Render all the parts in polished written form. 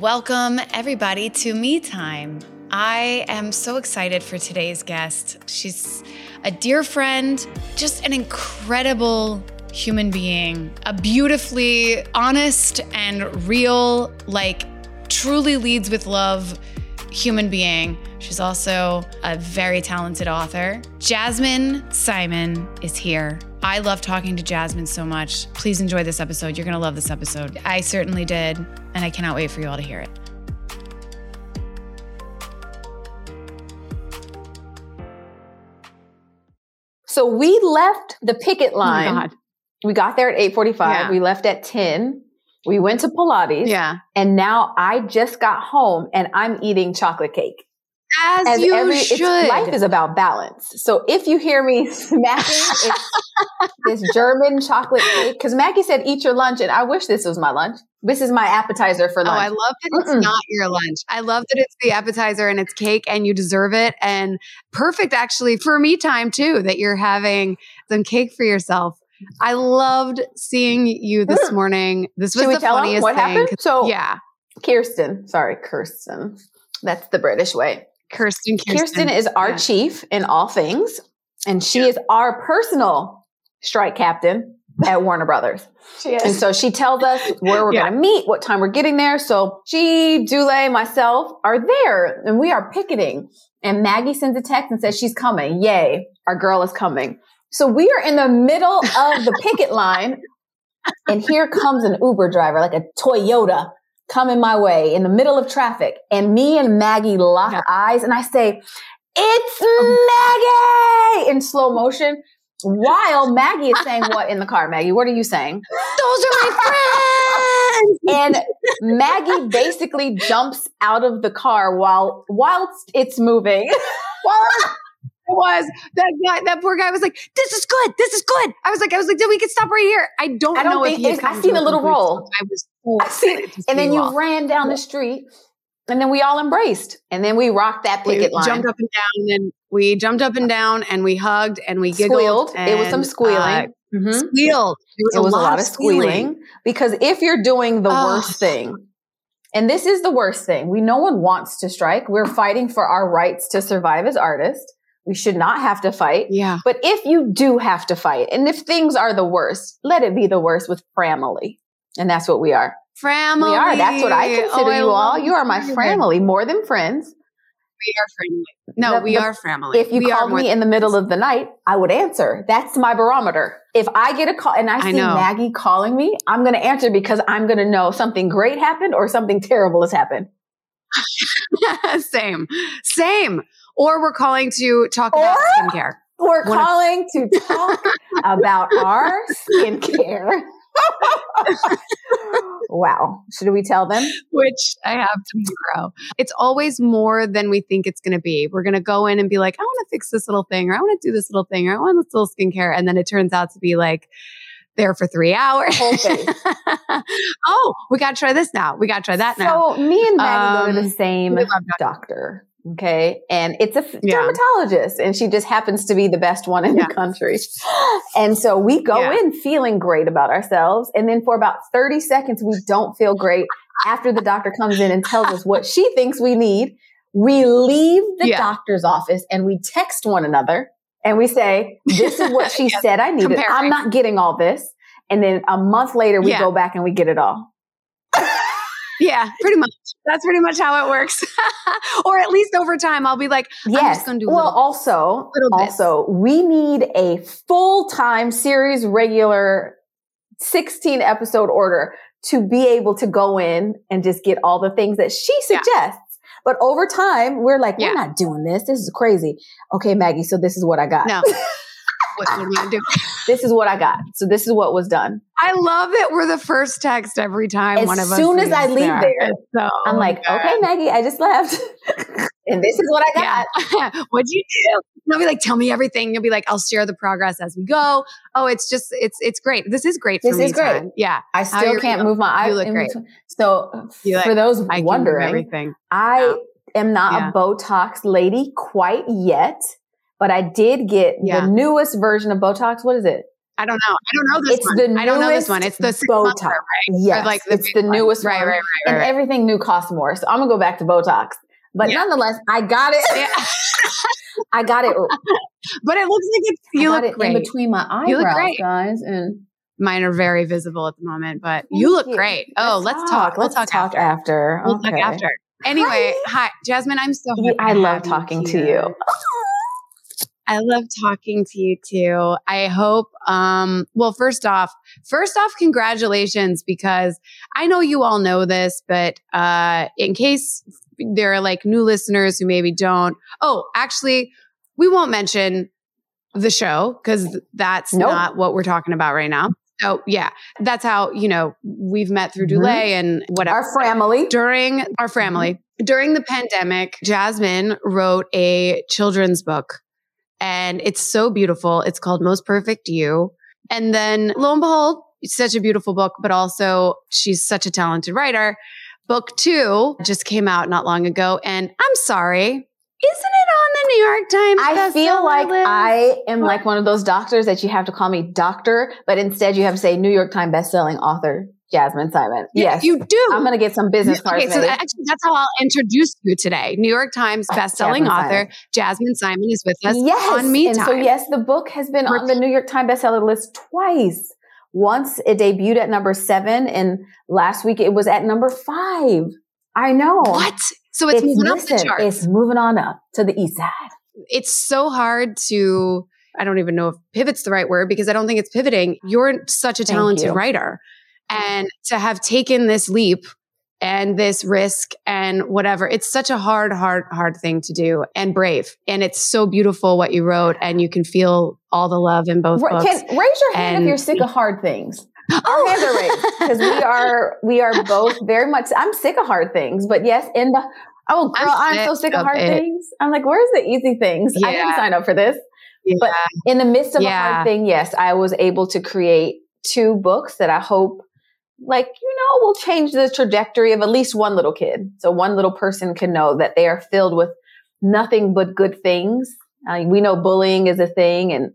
Welcome, everybody, to Me Time. I am so excited for today's guest. She's a dear friend, just an incredible human being, a beautifully honest and real, like truly leads with love human being. She's also a very talented author. Jazmyn Simon is here. I love talking to Jazmyn so much. Please enjoy this episode. You're going to love this episode. I certainly did, and I cannot wait for you all to hear it. So we left the picket line. Oh my God. We got there at 8:45. Yeah. We left at 10. We went to Pilates. Yeah. And now I just got home, and I'm eating chocolate cake. As you should. Life is about balance. So if you hear me smacking this German chocolate cake, because Maggie said, eat your lunch. And I wish this was my lunch. This is my appetizer for lunch. Oh, I love that it's not your lunch. I love that it's the appetizer and it's cake and you deserve it. And perfect, actually, for me time too, that you're having some cake for yourself. I loved seeing you this morning. This was the funniest thing. Happened? So, yeah. Kirsten. That's the British way. Kirsten is our chief in all things, and she is our personal strike captain at Warner Brothers. She is. And so she tells us where we're going to meet, what time we're getting there. So she, Dulé, myself are there, and we are picketing. And Maggie sends a text and says she's coming. Yay, our girl is coming. So we are in the middle of the picket line, and here comes an Uber driver, like a Toyota coming my way in the middle of traffic. And me and Maggie lock eyes and I say, it's Maggie in slow motion while Maggie is saying what in the car, Maggie? What are you saying? Those are my friends! And Maggie basically jumps out of the car whilst it's moving. It was that guy, that poor guy was like, this is good. I was like, we can stop right here. I don't know if I seen a little roll. And then you ran down the street and then we all embraced and then we rocked that picket line. We jumped up and down and we hugged and we giggled. And, it was some squealing. It was a lot of squealing because if you're doing the worst thing, and this is the worst thing, no one wants to strike. We're fighting for our rights to survive as artists. We should not have to fight. Yeah. But if you do have to fight, and if things are the worst, let it be the worst with family. And that's what we are. Family. We are. That's what I consider you all. You are my family more than friends. We are family. No, we are family. If you called me in the middle of the night, I would answer. That's my barometer. If I get a call and I see Maggie calling me, I'm going to answer because I'm going to know something great happened or something terrible has happened. Same. Or we're calling to talk about skincare. We're calling to talk about our skincare. Wow. Should we tell them? Which I have tomorrow. It's always more than we think it's going to be. We're going to go in and be like, I want to fix this little thing, or I want to do this little thing, or I want this little skincare. And then it turns out to be like, there for 3 hours. Whole thing. Oh, we got to try this now. We got to try that now. So me and Maggie go to the same doctor. Okay. And it's a dermatologist, and she just happens to be the best one in the country. And so we go in feeling great about ourselves. And then for about 30 seconds, we don't feel great. After the doctor comes in and tells us what she thinks we need, we leave the doctor's office and we text one another and we say, this is what she said I needed. Comparing. I'm not getting all this. And then a month later, we go back and we get it all. Yeah, pretty much. That's pretty much how it works. Or at least over time, I'll be like, I'm just going to do little bits. We need a full-time series regular 16-episode order to be able to go in and just get all the things that she suggests. Yeah. But over time, we're like, we're not doing this. This is crazy. Okay, Maggie, so this is what I got. No. What are we gonna do? This is what I got. So this is what was done. I love that we're the first text every time. As soon as I leave there, so I'm like, okay, Maggie, I just left. And this is what I got. What'd you do? And I'll be like, tell me everything. You'll be like, I'll share the progress as we go. Oh, it's just, it's great. This is great for me. This is great. Time. Yeah. I still can't move my eyes. You look great. So for those wondering, I am not a Botox lady quite yet. But I did get the newest version of Botox. What is it? I don't know. I don't know this one. It's the Botox. Right? Yes. Like it's the newest one. Right. And everything new costs more. So I'm going to go back to Botox. But nonetheless, I got it. I got it. But it looks like it's, you look great. In between my eyebrows, you look great, guys. And mine are very visible at the moment, but you look great. Oh, let's talk. Let's talk after. We'll talk after. Anyway, hi, Jazmyn. I'm so happy. I love talking to you. I love talking to you too. I hope, well, first off, congratulations, because I know you all know this, but in case there are like new listeners who maybe don't. Oh, actually, we won't mention the show because that's not what we're talking about right now. So yeah, that's how, we've met through Dulé and whatever. Our family. During our family. Mm-hmm. During the pandemic, Jazmyn wrote a children's book. And it's so beautiful. It's called Most Perfect You. And then lo and behold, it's such a beautiful book, but also she's such a talented writer. Book 2 just came out not long ago. And I'm sorry, isn't it on the New York Times? I feel like I am like one of those doctors that you have to call me doctor, but instead you have to say New York Times bestselling author. Jazmyn Simon. Yes, you do. I'm going to get some business cards. Okay, so actually, that's how I'll introduce you today. New York Times bestselling author Jazmyn Simon is with us on Me Time. And so yes, the book has been on the New York Times bestseller list twice. Once it debuted at number 7, and last week it was at number 5. I know. What? So it's moving up the charts. It's moving on up to the east side. It's so hard to, I don't even know if pivot's the right word because I don't think it's pivoting. You're such a talented writer. And to have taken this leap and this risk and whatever, it's such a hard thing to do and brave. And it's so beautiful what you wrote, and you can feel all the love in both books. Raise your hand if you're sick of hard things. Our hands are raised because we are both very much. I'm sick of hard things, but yes, I'm so sick of hard things. I'm like, where's the easy things? Yeah. I didn't sign up for this. Yeah. But in the midst of a hard thing, yes, I was able to create 2 books that I hope. We'll change the trajectory of at least one little kid. So one little person can know that they are filled with nothing but good things. We know bullying is a thing, and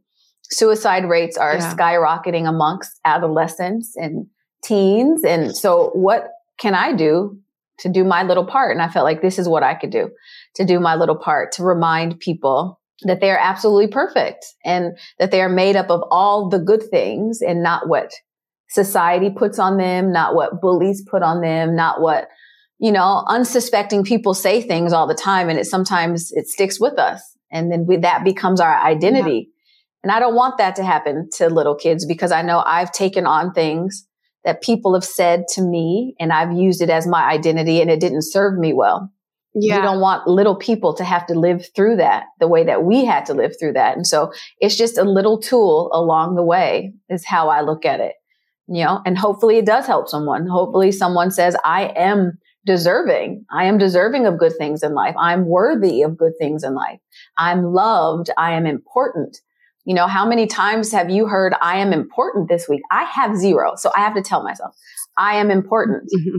suicide rates are skyrocketing amongst adolescents and teens. And so what can I do to do my little part? And I felt like this is what I could do to do my little part, to remind people that they are absolutely perfect and that they are made up of all the good things and not what society puts on them, not what bullies put on them, not what, unsuspecting people say things all the time. And sometimes it sticks with us. And then that becomes our identity. Yeah. And I don't want that to happen to little kids, because I know I've taken on things that people have said to me and I've used it as my identity, and it didn't serve me well. Yeah. We don't want little people to have to live through that the way that we had to live through that. And so it's just a little tool along the way is how I look at it. And hopefully it does help someone. Hopefully someone says, I am deserving. I am deserving of good things in life. I'm worthy of good things in life. I'm loved. I am important. You know, how many times have you heard, I am important this week? I have zero. So I have to tell myself, I am important. Mm-hmm.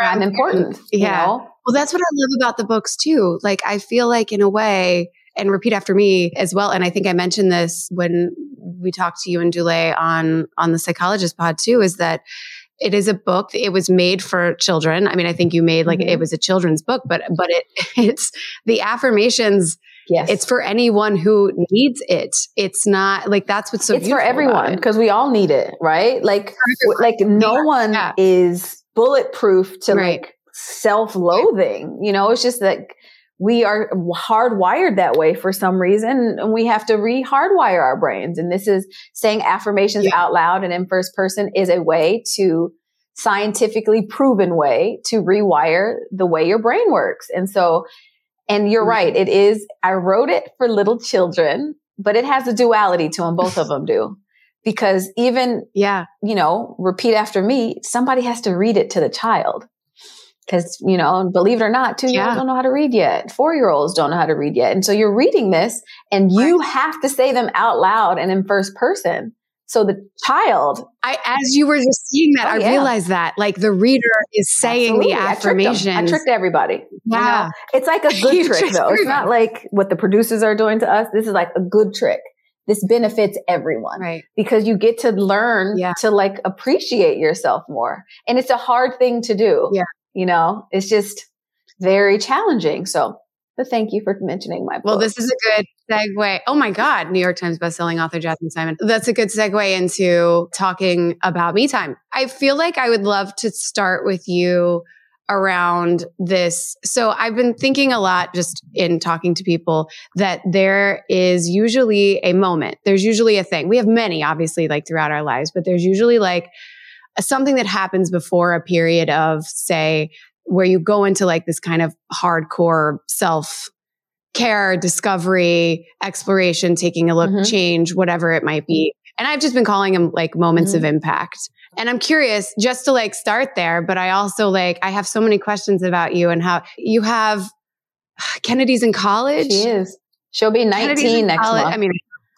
I'm important. Yeah. You know? Well, that's what I love about the books too. Like, I feel like in a way, and repeat after me as well. And I think I mentioned this when we talked to you and Dulé on the Psychologist pod too, is that it is a book. It was made for children. I mean, I think you made like, it was a children's book, but it's the affirmations. Yes. It's for anyone who needs it. It's not like, that's what's so it's beautiful for everyone, because we all need it, right? Like no one is bulletproof to like self-loathing, you know, it's just like we are hardwired that way for some reason, and we have to re-hardwire our brains. And this is saying affirmations out loud and in first person is a way to scientifically proven way to rewire the way your brain works. And so, and you're right. It is, I wrote it for little children, but it has a duality to them. Both of them do. Because even, you know, repeat after me, somebody has to read it to the child. Because, you know, believe it or not, 2-year-olds don't know how to read yet. 4-year-olds don't know how to read yet. And so you're reading this and you have to say them out loud and in first person. So the child. As you were just seeing that, I realized that like the reader is saying the affirmations. I tricked everybody. Yeah. You know? It's like a good trick though. It's not like what the producers are doing to us. This is like a good trick. This benefits everyone because you get to learn to like appreciate yourself more. And it's a hard thing to do. Yeah. You know, it's just very challenging. So, but thank you for mentioning my book. Well, this is a good segue. Oh my God. New York Times bestselling author, Jazmyn Simon. That's a good segue into talking about Me Time. I feel like I would love to start with you around this. So I've been thinking a lot just in talking to people that there is usually a moment. There's usually a thing. We have many, obviously, like throughout our lives, but there's usually like something that happens before a period of, say, where you go into like this kind of hardcore self-care, discovery, exploration, taking a look, change, whatever it might be. And I've just been calling them like moments of impact. And I'm curious just to like start there, but I also like, I have so many questions about you and how you have Kennedy's in college. She is. She'll be 19 next month. I mean,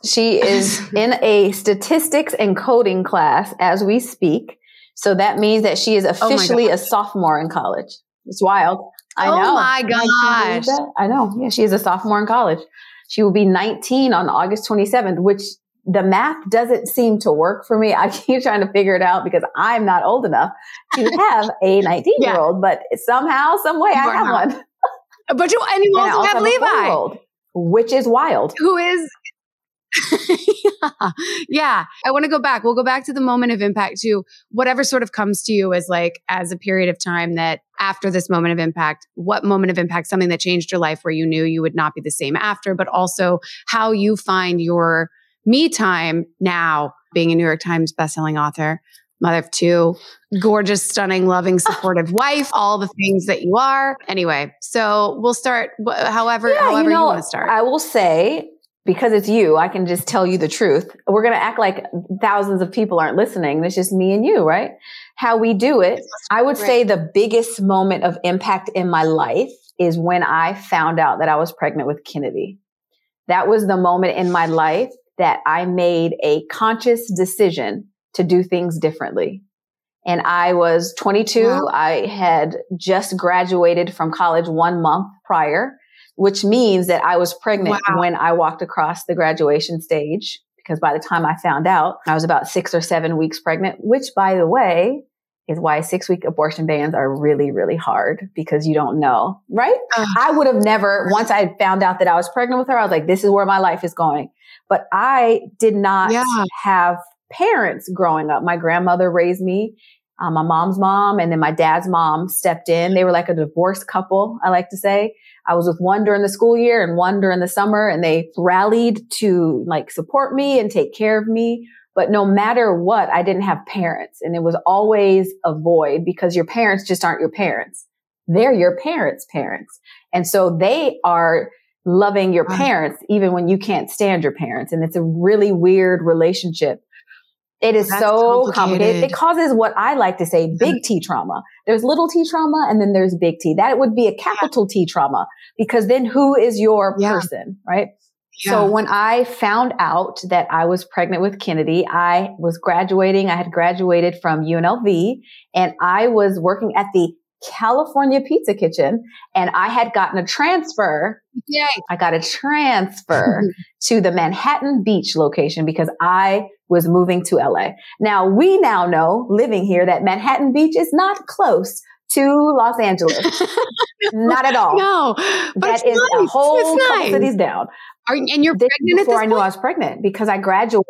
she is in a statistics and coding class as we speak. So that means that she is officially a sophomore in college. It's wild. I know. Oh my gosh. I know. Yeah, she is a sophomore in college. She will be 19 on August 27th, which the math doesn't seem to work for me. I keep trying to figure it out because I'm not old enough to have a 19-year-old, but somehow, some way, I have one. But you, and you also have Levi, which is wild. Who is? I want to go back. We'll go back to the moment of impact too. Whatever sort of comes to you as like, as a period of time that after this moment of impact, what moment of impact, something that changed your life where you knew you would not be the same after, but also how you find your me time now, being a New York Times bestselling author, mother of two, gorgeous, stunning, loving, supportive wife, all the things that you are. Anyway, so we'll start however you want to start. I will say, because it's you, I can just tell you the truth. We're going to act like thousands of people aren't listening. It's just me and you, right? How we do it. I would say the biggest moment of impact in my life is when I found out that I was pregnant with Kennedy. That was the moment in my life that I made a conscious decision to do things differently. And I was 22. Wow. I had just graduated from college 1 month prior, which means that I was pregnant when I walked across the graduation stage, because by the time I found out, I was about 6 or 7 weeks pregnant, which, by the way, is why 6-week abortion bans are really, really hard, because you don't know, right? I would have never, once I found out that I was pregnant with her, I was like, this is where my life is going. But I did not have parents growing up. My grandmother raised me. My mom's mom and then my dad's mom stepped in. They were like a divorced couple, I like to say. I was with one during the school year and one during the summer, and they rallied to like support me and take care of me. But no matter what, I didn't have parents, and it was always a void, because your parents just aren't your parents. They're your parents' parents. And so they are loving your parents even when you can't stand your parents. And it's a really weird relationship. It is That's so complicated. It causes what I like to say, big T trauma. There's little T trauma and then there's big T. That would be a capital T trauma, because then who is your person, right? Yeah. So when I found out that I was pregnant with Kennedy, I was graduating. I had graduated from UNLV and I was working at the California Pizza Kitchen and I had gotten a transfer. Yay. I got a transfer to the Manhattan Beach location because I was moving to LA. Now we now know living here that Manhattan Beach is not close to Los Angeles. Not at all. No, but that is nice. A whole couple cities down. And you're pregnant at this point? Before I knew I was pregnant because I graduated.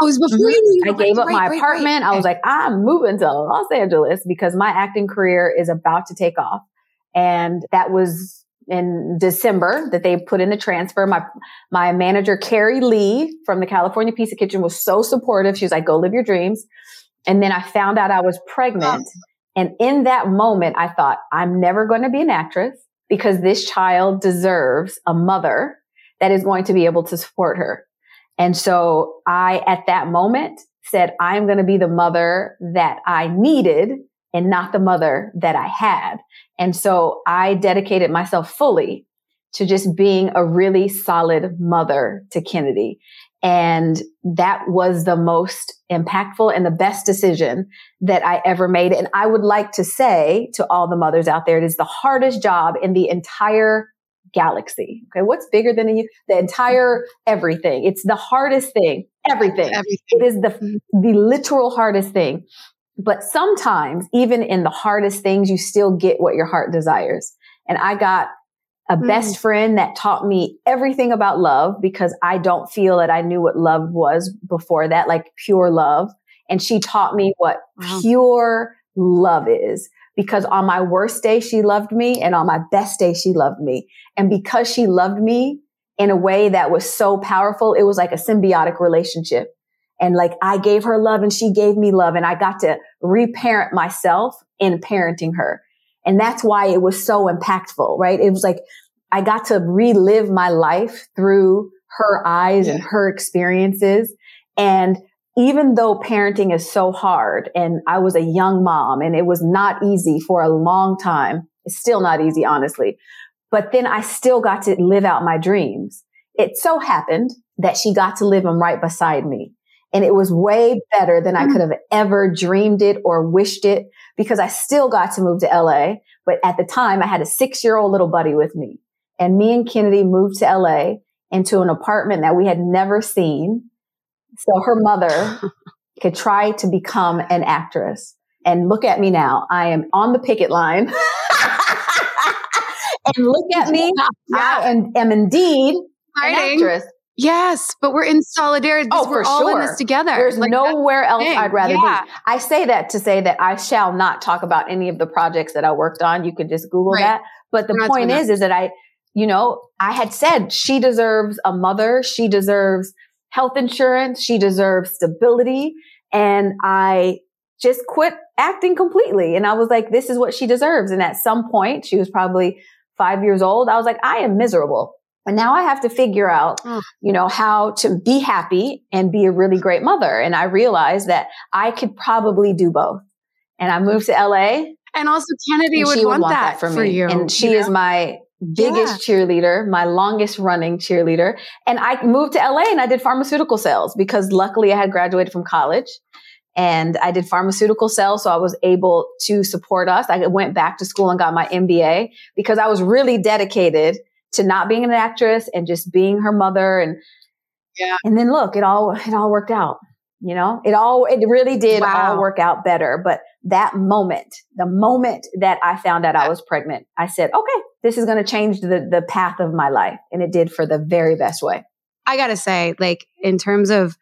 I was before you. I gave up my apartment. I was like, I'm moving to Los Angeles because my acting career is about to take off. And that was in December that they put in the transfer. My manager, Carrie Lee from the California Pizza Kitchen, was so supportive. She was like, go live your dreams. And then I found out I was pregnant. And in that moment, I thought, I'm never going to be an actress because this child deserves a mother that is going to be able to support her. And so I, at that moment, said, I'm going to be the mother that I needed and not the mother that I had. And so I dedicated myself fully to just being a really solid mother to Kennedy. And that was the most impactful and the best decision that I ever made. And I would like to say to all the mothers out there, it is the hardest job in the entire galaxy. Okay. What's bigger than you? The entire everything. It's the hardest thing. Everything. It is the literal hardest thing. But sometimes even in the hardest things, you still get what your heart desires. And I got a best friend that taught me everything about love because I don't feel that I knew what love was before that, like pure love. And she taught me what pure love is because on my worst day, she loved me. And on my best day, she loved me. And because she loved me in a way that was so powerful, it was like a symbiotic relationship. And like I gave her love and she gave me love and I got to reparent myself in parenting her. And that's why it was so impactful, right? It was like, I got to relive my life through her eyes and her experiences. And even though parenting is so hard and I was a young mom and it was not easy for a long time, it's still not easy, honestly. But then I still got to live out my dreams. It so happened that she got to live them right beside me. And it was way better than I could have ever dreamed it or wished it because I still got to move to LA. But at the time I had a 6-year-old little buddy with me and me and Kennedy moved to LA into an apartment that we had never seen. So her mother could try to become an actress and look at me now. I am on the picket line and look at me. Yeah. I am indeed an actress. Yes, but we're in solidarity. Oh, we're all in this together. There's like nowhere else I'd rather be. I say that to say that I shall not talk about any of the projects that I worked on. You could just Google that. But the point is that I, you know, I had said she deserves a mother. She deserves health insurance. She deserves stability. And I just quit acting completely. And I was like, this is what she deserves. And at some point, she was probably 5 years old. I was like, I am miserable. And now I have to figure out, you know, how to be happy and be a really great mother. And I realized that I could probably do both. And I moved to LA. And also Kennedy and would want that for me. You, and she is my biggest cheerleader, my longest running cheerleader. And I moved to LA and I did pharmaceutical sales because luckily I had graduated from college and I did pharmaceutical sales. So I was able to support us. I went back to school and got my MBA because I was really dedicated to not being an actress and just being her mother. And and then look, it all worked out, you know, it really did all work out better. But that moment, the moment that I found out I was pregnant, I said, okay, this is going to change the path of my life. And it did for the very best way. I got to say, like in terms of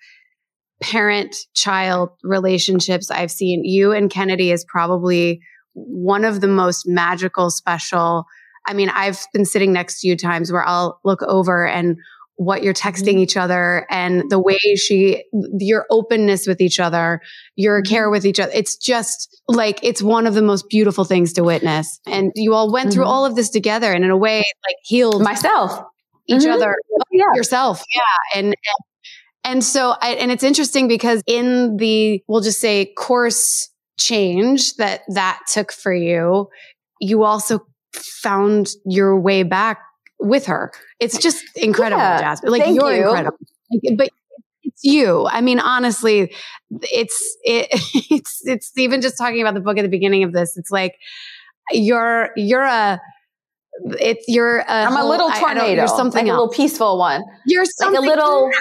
parent-child relationships, I've seen you and Kennedy is probably one of the most magical, special. I mean, I've been sitting next to you times where I'll look over and what you're texting each other and the way your openness with each other, your care with each other. It's just like, it's one of the most beautiful things to witness. And you all went through all of this together and in a way, like healed myself, each other, yourself. Yeah. And so, and it's interesting because in the, we'll just say course change that took for you, you also found your way back with her. It's just incredible, yeah, Jazmyn. Like, you're incredible. Like, but it's you. I mean, honestly, it's even just talking about the book at the beginning of this. It's like you're a I'm a little tornado. You're something like else. A little peaceful one. You're something like a little like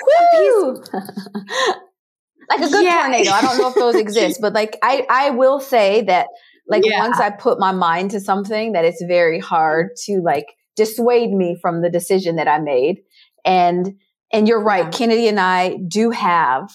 a good tornado. I don't know if those exist, but like I will say that like once I put my mind to something, that it's very hard to like dissuade me from the decision that I made. And you're right. Yeah. Kennedy and I do have,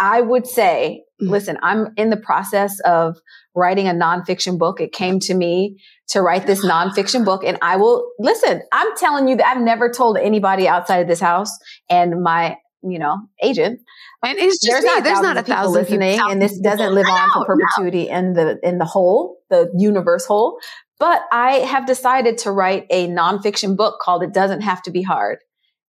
I would say, listen, I'm in the process of writing a nonfiction book. It came to me to write this nonfiction book. And I will, listen, I'm telling you that I've never told anybody outside of this house and my, you know, agent. And it's just there's not 1,000 people listening, and this doesn't live on for perpetuity in the whole, the universe whole. But I have decided to write a nonfiction book called It Doesn't Have to Be Hard.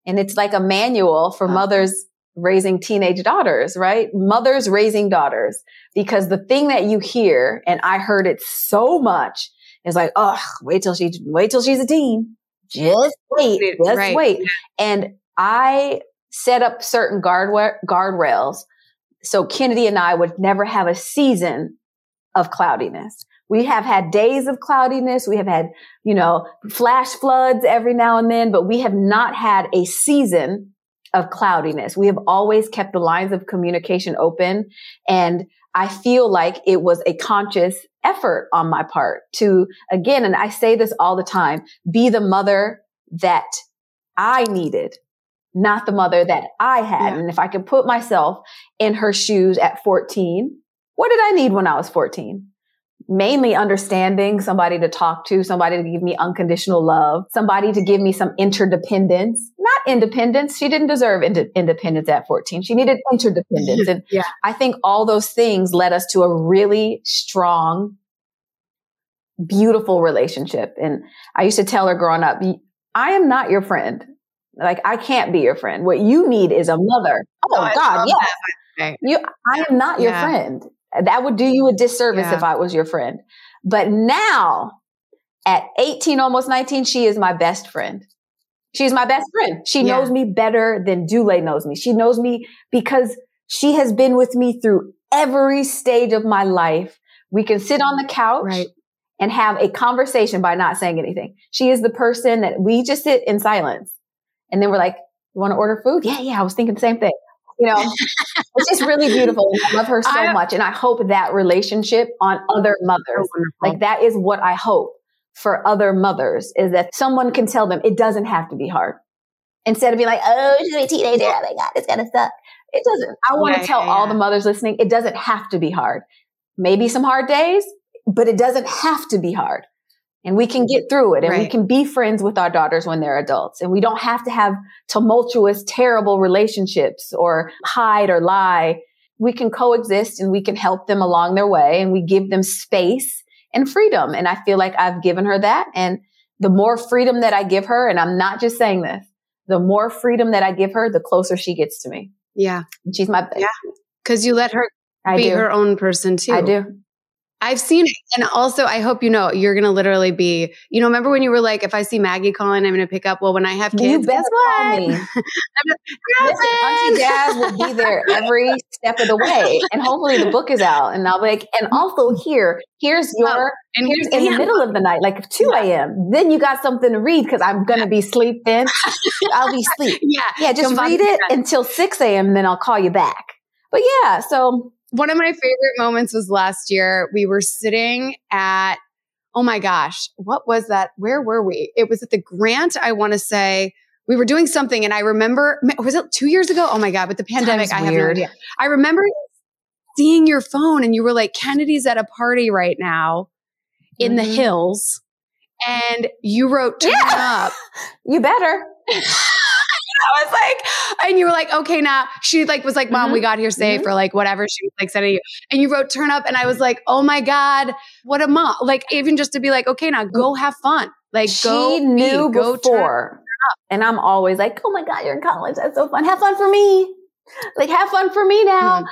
And it's like a manual for mothers raising teenage daughters, right? Mothers raising daughters. Because the thing that you hear, and I heard it so much, is like, oh, wait till she's a teen. Just wait. And I set up certain guardrails. So Kennedy and I would never have a season of cloudiness. We have had days of cloudiness. We have had, you know, flash floods every now and then, but we have not had a season of cloudiness. We have always kept the lines of communication open. And I feel like it was a conscious effort on my part to, again, and I say this all the time, be the mother that I needed, not the mother that I had. Yeah. And if I could put myself in her shoes at 14, what did I need when I was 14? Mainly understanding, somebody to talk to, somebody to give me unconditional love, somebody to give me some interdependence, not independence. She didn't deserve independence at 14. She needed interdependence. And I think all those things led us to a really strong, beautiful relationship. And I used to tell her growing up, I am not your friend. Like, I can't be your friend. What you need is a mother. Oh God. Yes. I am not your friend. That would do you a disservice if I was your friend. But now at 18, almost 19, she is my best friend. She's my best friend. She knows me better than Dulé knows me. She knows me because she has been with me through every stage of my life. We can sit on the couch and have a conversation by not saying anything. She is the person that we just sit in silence. And then we're like, you want to order food? Yeah. I was thinking the same thing. You know, it's just really beautiful. I love her so much. And I hope that relationship on other mothers, like that is what I hope for other mothers, is that someone can tell them it doesn't have to be hard. Instead of being like, oh, she's a teenager. Oh my God, it's going to suck. It doesn't. I want to tell all the mothers listening, it doesn't have to be hard. Maybe some hard days, but it doesn't have to be hard. And we can get through it, and we can be friends with our daughters when they're adults. And we don't have to have tumultuous, terrible relationships or hide or lie. We can coexist, and we can help them along their way, and we give them space and freedom. And I feel like I've given her that. And the more freedom that I give her, and I'm not just saying this, the more freedom that I give her, the closer she gets to me. Yeah. And she's my best. Yeah. Because you let her be her own person too. I do. I've seen it. And also, I hope you know, you're going to literally be, you know, remember when you were like, if I see Maggie calling, I'm going to pick up. Well, when I have kids, guess what? Me. Listen, Auntie Jazz will be there every step of the way. And hopefully the book is out. And I'll be like, and also here's in the middle of the night, like 2 a.m. Then you got something to read, because I'm going to be sleeping. I'll be asleep. Yeah, just read it until 6 a.m. and then I'll call you back. But yeah, so... One of my favorite moments was last year. We were sitting at, oh my gosh, what was that? Where were we? It was at the Grant, I want to say. We were doing something, and I remember, was it 2 years ago? Oh my God, with the pandemic, I have no idea. I remember seeing your phone, and you were like, Kennedy's at a party right now in the hills, and you wrote, turn up. You better. I was like, and you were like, okay, now she like was like, Mom, we got here safe or like whatever. She was like sending you, and you wrote turn up. And I was like, oh my God, what a mom. Like, even just to be like, okay, now go have fun. Like, she knew before. Turn up. And I'm always like, oh my God, you're in college. That's so fun. Have fun for me. Like, have fun for me now.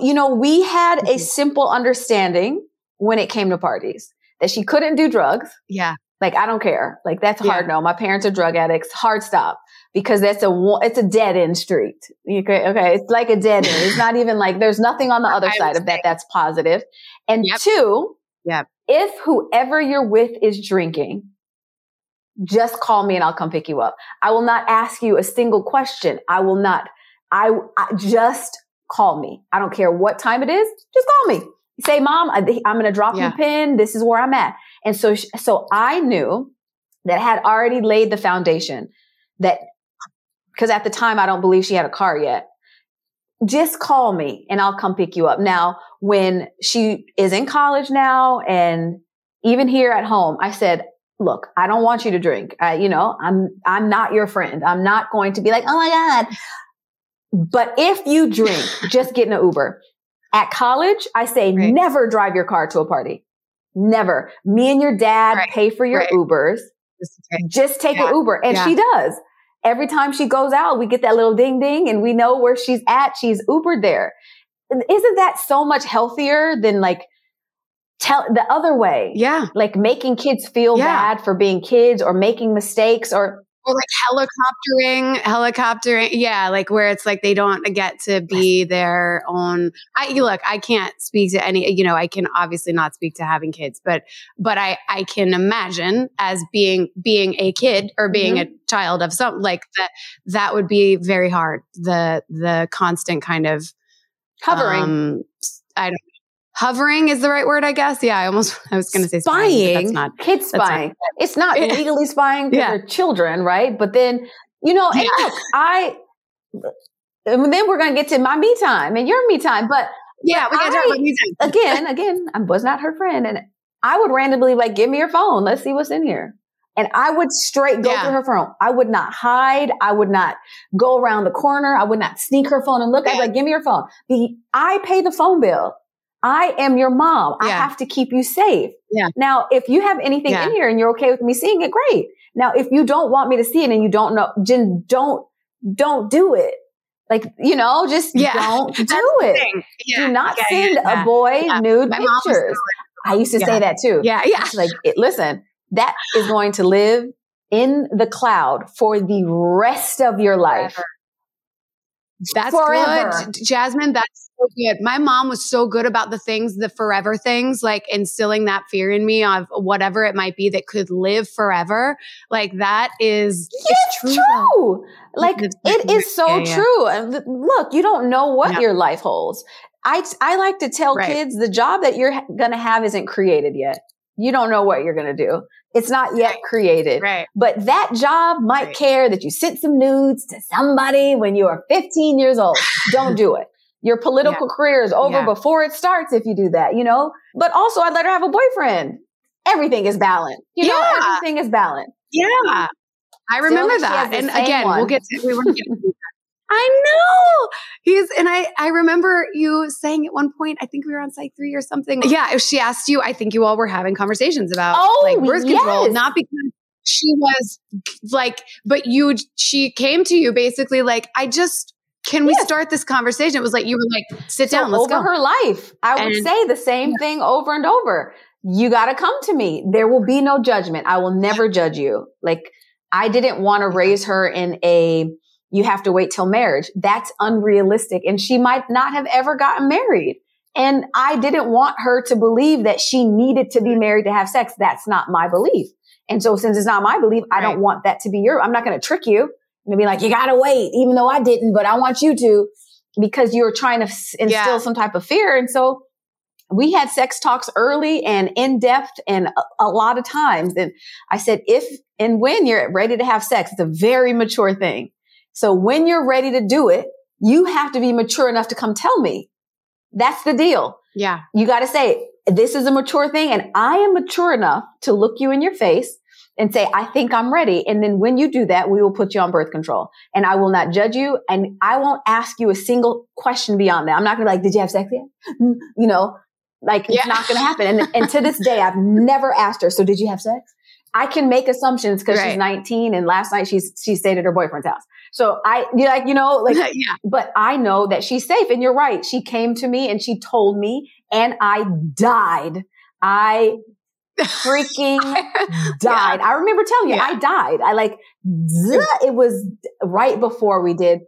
You know, we had a simple understanding when it came to parties that she couldn't do drugs. Yeah. Like, I don't care. Like, that's hard. No, my parents are drug addicts. Hard stop. Because it's a dead end street. Okay. Okay. It's like a dead end. It's not even like, there's nothing on the other side of that that's positive. And two, if whoever you're with is drinking, just call me and I'll come pick you up. I will not ask you a single question. I will not. I just call me. I don't care what time it is. Just call me. Say, Mom, I'm going to drop you a pin. This is where I'm at. And so I knew that I had already laid the foundation that, because at the time, I don't believe she had a car yet. Just call me and I'll come pick you up. Now, when she is in college now and even here at home, I said, look, I don't want you to drink. I'm not your friend. I'm not going to be like, oh my God. But if you drink, just get in an Uber. At college, I say, never drive your car to a party. Never. Me and your dad pay for your Ubers. Just take an Uber. And she does. Every time she goes out, we get that little ding ding and we know where she's at. She's Ubered there. Isn't that so much healthier than like tell the other way? Yeah. Like making kids feel bad for being kids or making mistakes or like helicoptering. Yeah. Like where it's like, they don't get to be their own. I can't speak to any, I can obviously not speak to having kids, but I can imagine as being a kid or being a child of something like that, that would be very hard. The constant kind of hovering. Hovering is the right word, I guess. Yeah, I was going to say spying. That's not kids spying. Not, it's not legally spying because they're children, right? But then, and look, and then we're going to get to my me time and your me time. But we got to talk about me time. Again, I was not her friend. And I would randomly like, give me your phone. Let's see what's in here. And I would straight go through her phone. I would not hide. I would not go around the corner. I would not sneak her phone and look. I'd be like, give me your phone. I pay the phone bill. I am your mom. I have to keep you safe. Yeah. Now, if you have anything in here and you're okay with me seeing it, great. Now, if you don't want me to see it and you don't know, then don't do it. Like, just don't do it. Yeah. Do not send a boy nude pictures. I used to say that too. Yeah. Yeah. Like, listen, that is going to live in the cloud for the rest of your life. Forever. That's forever. Good. Jazmyn, that's so good. My mom was so good about the forever things, like instilling that fear in me of whatever it might be that could live forever. Like that is it's true. Like it is so true. And look, you don't know what your life holds. I like to tell kids the job that you're going to have isn't created yet. You don't know what you're going to do. It's not yet created. Right. But that job might care that you sent some nudes to somebody when you are 15 years old. Don't do it. Your political career is over before it starts if you do that, But also, I'd let her have a boyfriend. Everything is balanced. Everything is balanced. Yeah. I remember that. And again, we won't get to that. I know I remember you saying at one point, I think we were on Psych 3 or something. Yeah. If she asked you, I think you all were having conversations about birth control, not because she was like, but she came to you basically like, we start this conversation? It was like, you were like, sit down, let's go. Over her life. I would say the same thing over and over. You got to come to me. There will be no judgment. I will never judge you. Like I didn't want to raise her in a, you have to wait till marriage. That's unrealistic. And she might not have ever gotten married. And I didn't want her to believe that she needed to be married to have sex. That's not my belief. And so since it's not my belief, I don't want that to be I'm not going to trick you and be like, you got to wait, even though I didn't, but I want you to, because you're trying to instill some type of fear. And so we had sex talks early and in depth and a lot of times. And I said, if and when you're ready to have sex, it's a very mature thing. So when you're ready to do it, you have to be mature enough to come tell me. That's the deal. Yeah. You got to say, this is a mature thing and I am mature enough to look you in your face and say, I think I'm ready. And then when you do that, we will put you on birth control and I will not judge you. And I won't ask you a single question beyond that. I'm not going to be like, did you have sex yet? It's not going to happen. And to this day, I've never asked her, so did you have sex? I can make assumptions because she's 19 and last night she stayed at her boyfriend's house. So but I know that she's safe and you're right. She came to me and she told me and I died. I freaking died. Yeah. I remember telling you, I died. I like, it was right before we did.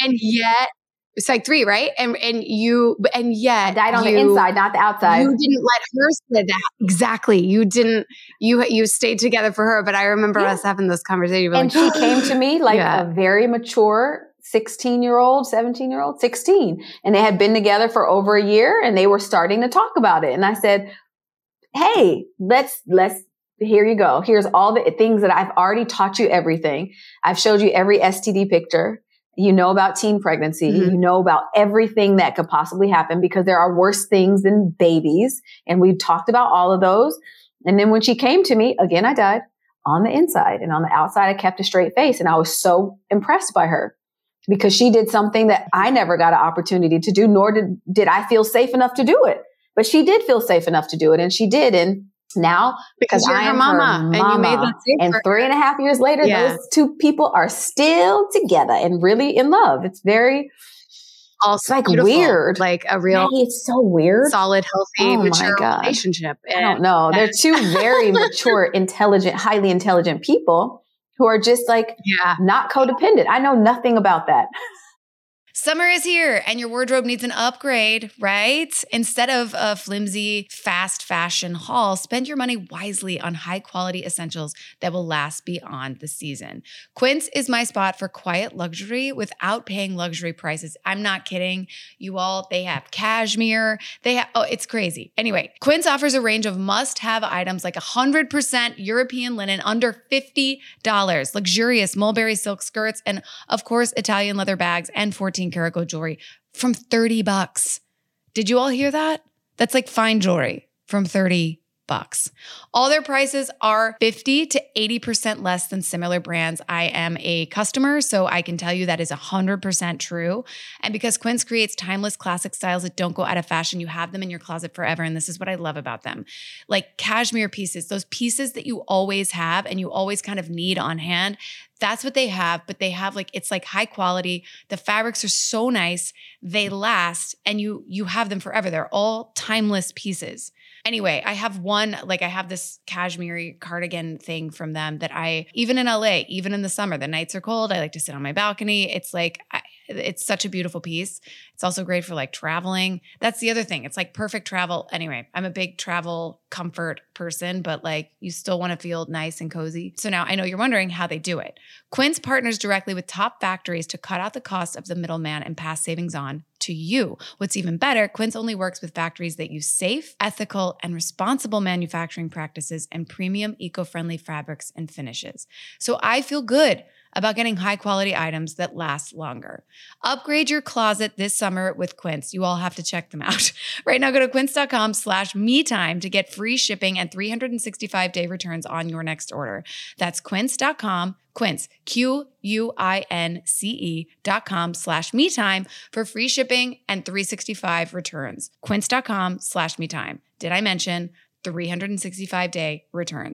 And yet, it's like three, right? And yet. I died on the inside, not the outside. You didn't let her say that. Exactly. You didn't, you stayed together for her. But I remember us having this conversation. And like, she came to me like a very mature 16 year old, 17 year old, 16. And they had been together for over a year and they were starting to talk about it. And I said, hey, let's, here you go. Here's all the things that I've already taught you everything. I've showed you every STD picture. You know about teen pregnancy. You know about everything that could possibly happen because there are worse things than babies. And we've talked about all of those. And then when she came to me, again, I died on the inside, and on the outside, I kept a straight face. And I was so impressed by her because she did something that I never got an opportunity to do, nor did I feel safe enough to do it. But she did feel safe enough to do it. And she did. And now, because you're her mama, and you made that safe. And 3.5 years later, those two people are still together and really in love. It's very, also it's like beautiful, weird, like a real, Maggie, it's so weird, solid, healthy, mature relationship. And I don't know. They're two very mature, intelligent, highly intelligent people who are just like not codependent. I know nothing about that. Summer is here and your wardrobe needs an upgrade, right? Instead of a flimsy, fast fashion haul, spend your money wisely on high-quality essentials that will last beyond the season. Quince is my spot for quiet luxury without paying luxury prices. I'm not kidding. You all, they have cashmere. They have, oh, it's crazy. Anyway, Quince offers a range of must-have items like 100% European linen under $50, luxurious mulberry silk skirts, and of course, Italian leather bags and 14-karat gold jewelry from $30. Did you all hear that? That's like fine jewelry from $30. All their prices are 50 to 80% less than similar brands. I am a customer, so I can tell you that is 100% true. And because Quince creates timeless classic styles that don't go out of fashion, you have them in your closet forever. And this is what I love about them. Like cashmere pieces, those pieces that you always have and you always kind of need on hand. That's what they have, but they have like, it's like high quality. The fabrics are so nice. They last and you have them forever. They're all timeless pieces. Anyway, I have one, like I have this cashmere cardigan thing from them that I, even in LA, even in the summer, the nights are cold. I like to sit on my balcony. It's like, it's such a beautiful piece. It's also great for like traveling. That's the other thing. It's like perfect travel. Anyway, I'm a big travel comfort person, but like you still want to feel nice and cozy. So now I know you're wondering how they do it. Quince partners directly with top factories to cut out the cost of the middleman and pass savings on to you. What's even better, Quince only works with factories that use safe, ethical, and responsible manufacturing practices and premium eco-friendly fabrics and finishes. So I feel good about getting high-quality items that last longer. Upgrade your closet this summer with Quince. You all have to check them out. Right now, go to quince.com/metime to get free shipping and 365-day returns on your next order. That's quince.com, Quince, Quince.com/metime for free shipping and 365 returns. Quince.com/metime. Did I mention 365-day returns?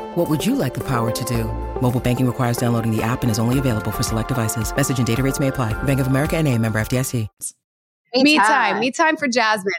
What would you like the power to do? Mobile banking requires downloading the app and is only available for select devices. Message and data rates may apply. Bank of America NA, member FDIC. Me time for Jazmyn.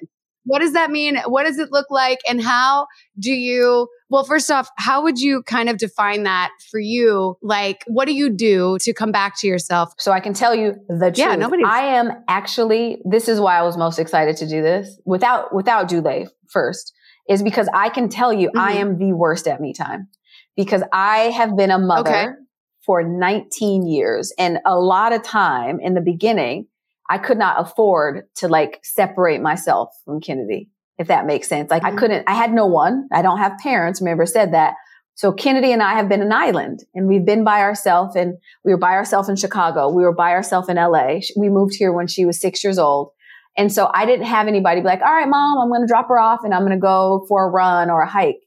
What does that mean? What does it look like? And how do you, well, first off, how would you kind of define that for you? Like, what do you do to come back to yourself? So I can tell you the truth. Yeah, I am actually, this is why I was most excited to do this without Dulé first, is because I can tell you I am the worst at me time. Because I have been a mother for 19 years. And a lot of time in the beginning, I could not afford to like separate myself from Kennedy, if that makes sense. Like I couldn't, I had no one. I don't have parents. Remember said that. So Kennedy and I have been an island, and we've been by ourselves, and we were by ourselves in Chicago. We were by ourselves in LA. We moved here when she was 6 years old. And so I didn't have anybody be like, all right, mom, I'm going to drop her off and I'm going to go for a run or a hike.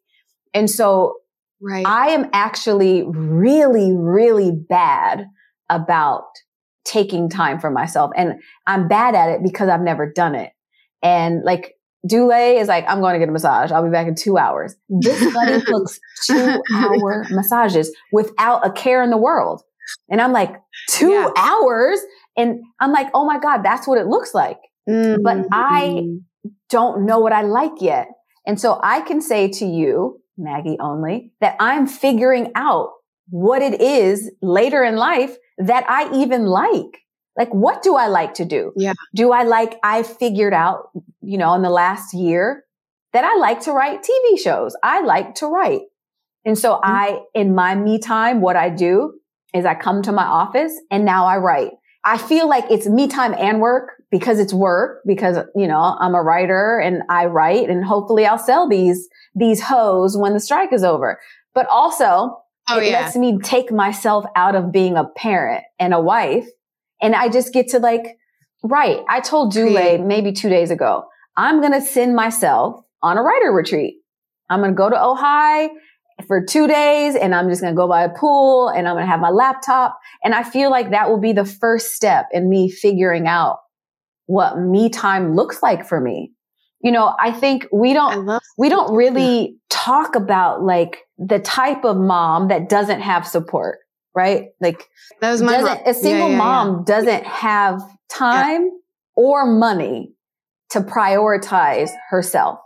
And so right. I am actually really, really bad about taking time for myself. And I'm bad at it because I've never done it. And like Dulé is like, I'm going to get a massage. I'll be back in 2 hours. This buddy cooks 2 hour massages without a care in the world. And I'm like, two hours? And I'm like, oh my God, that's what it looks like. Mm-hmm. But I don't know what I like yet. And so I can say to you, Maggie only, that I'm figuring out what it is later in life that I even like. Like, what do I like to do? Yeah. Do I like, I figured out, you know, in the last year that I like to write TV shows. I like to write. And so I, in my me time, what I do is I come to my office and now I write. I feel like it's me time and work because it's work, because, you know, I'm a writer and I write, and hopefully I'll sell these hoes when the strike is over. But also it lets me take myself out of being a parent and a wife. And I just get to like, write. I told Dulé maybe 2 days ago, I'm going to send myself on a writer retreat. I'm going to go to Ojai for 2 days and I'm just going to go by a pool and I'm going to have my laptop. And I feel like that will be the first step in me figuring out what me time looks like for me. You know, I think we don't really talk about like the type of mom that doesn't have support, right? Like that was my mom. A single mom doesn't have time or money to prioritize herself.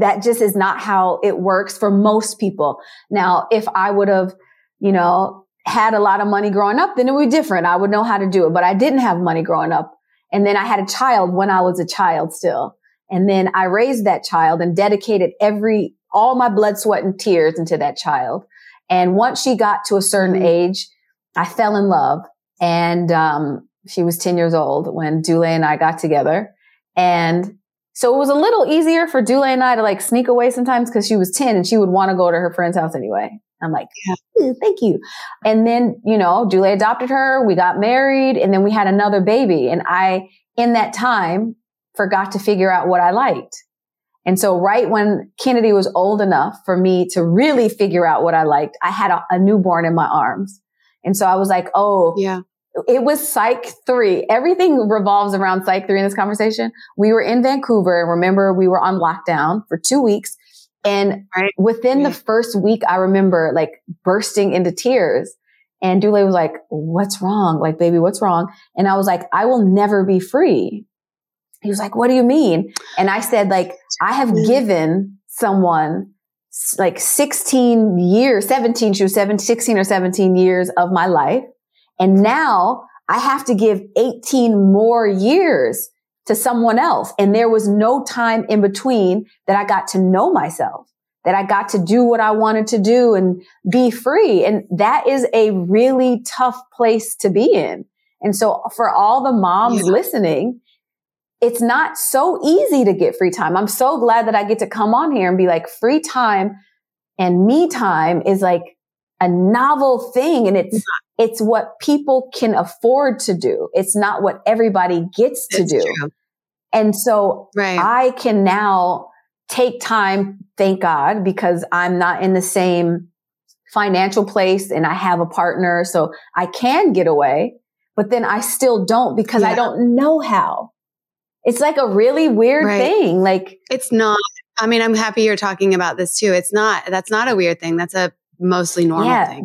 That just is not how it works for most people. Now, if I would have, you know, had a lot of money growing up, then it would be different. I would know how to do it, but I didn't have money growing up. And then I had a child when I was a child still. And then I raised that child and dedicated all my blood, sweat, and tears into that child. And once she got to a certain age, I fell in love. And she was 10 years old when Dulé and I got together. And so it was a little easier for Dulé and I to like sneak away sometimes because she was 10 and she would want to go to her friend's house anyway. I'm like, thank you. And then, you know, Dulé adopted her. We got married and then we had another baby. And I, in that time, forgot to figure out what I liked. And so right when Kennedy was old enough for me to really figure out what I liked, I had a newborn in my arms. And so I was like, it was Psych 3. Everything revolves around Psych 3 in this conversation. We were in Vancouver, and remember we were on lockdown for 2 weeks. And within the first week, I remember like bursting into tears. And Dulé was like, what's wrong? Like, baby, what's wrong? And I was like, I will never be free. He was like, what do you mean? And I said, like, I have given someone like 16 or 17 years of my life. And now I have to give 18 more years to someone else. And there was no time in between that I got to know myself, that I got to do what I wanted to do and be free. And that is a really tough place to be in. And so for all the moms listening, it's not so easy to get free time. I'm so glad that I get to come on here and be like, free time and me time is like a novel thing. And it's what people can afford to do. It's not what everybody gets to do. True. And so I can now take time, thank God, because I'm not in the same financial place and I have a partner. So I can get away, but then I still don't because I don't know how. It's like a really weird thing. Like it's not, I mean, I'm happy you're talking about this too. That's not a weird thing. That's a mostly normal thing,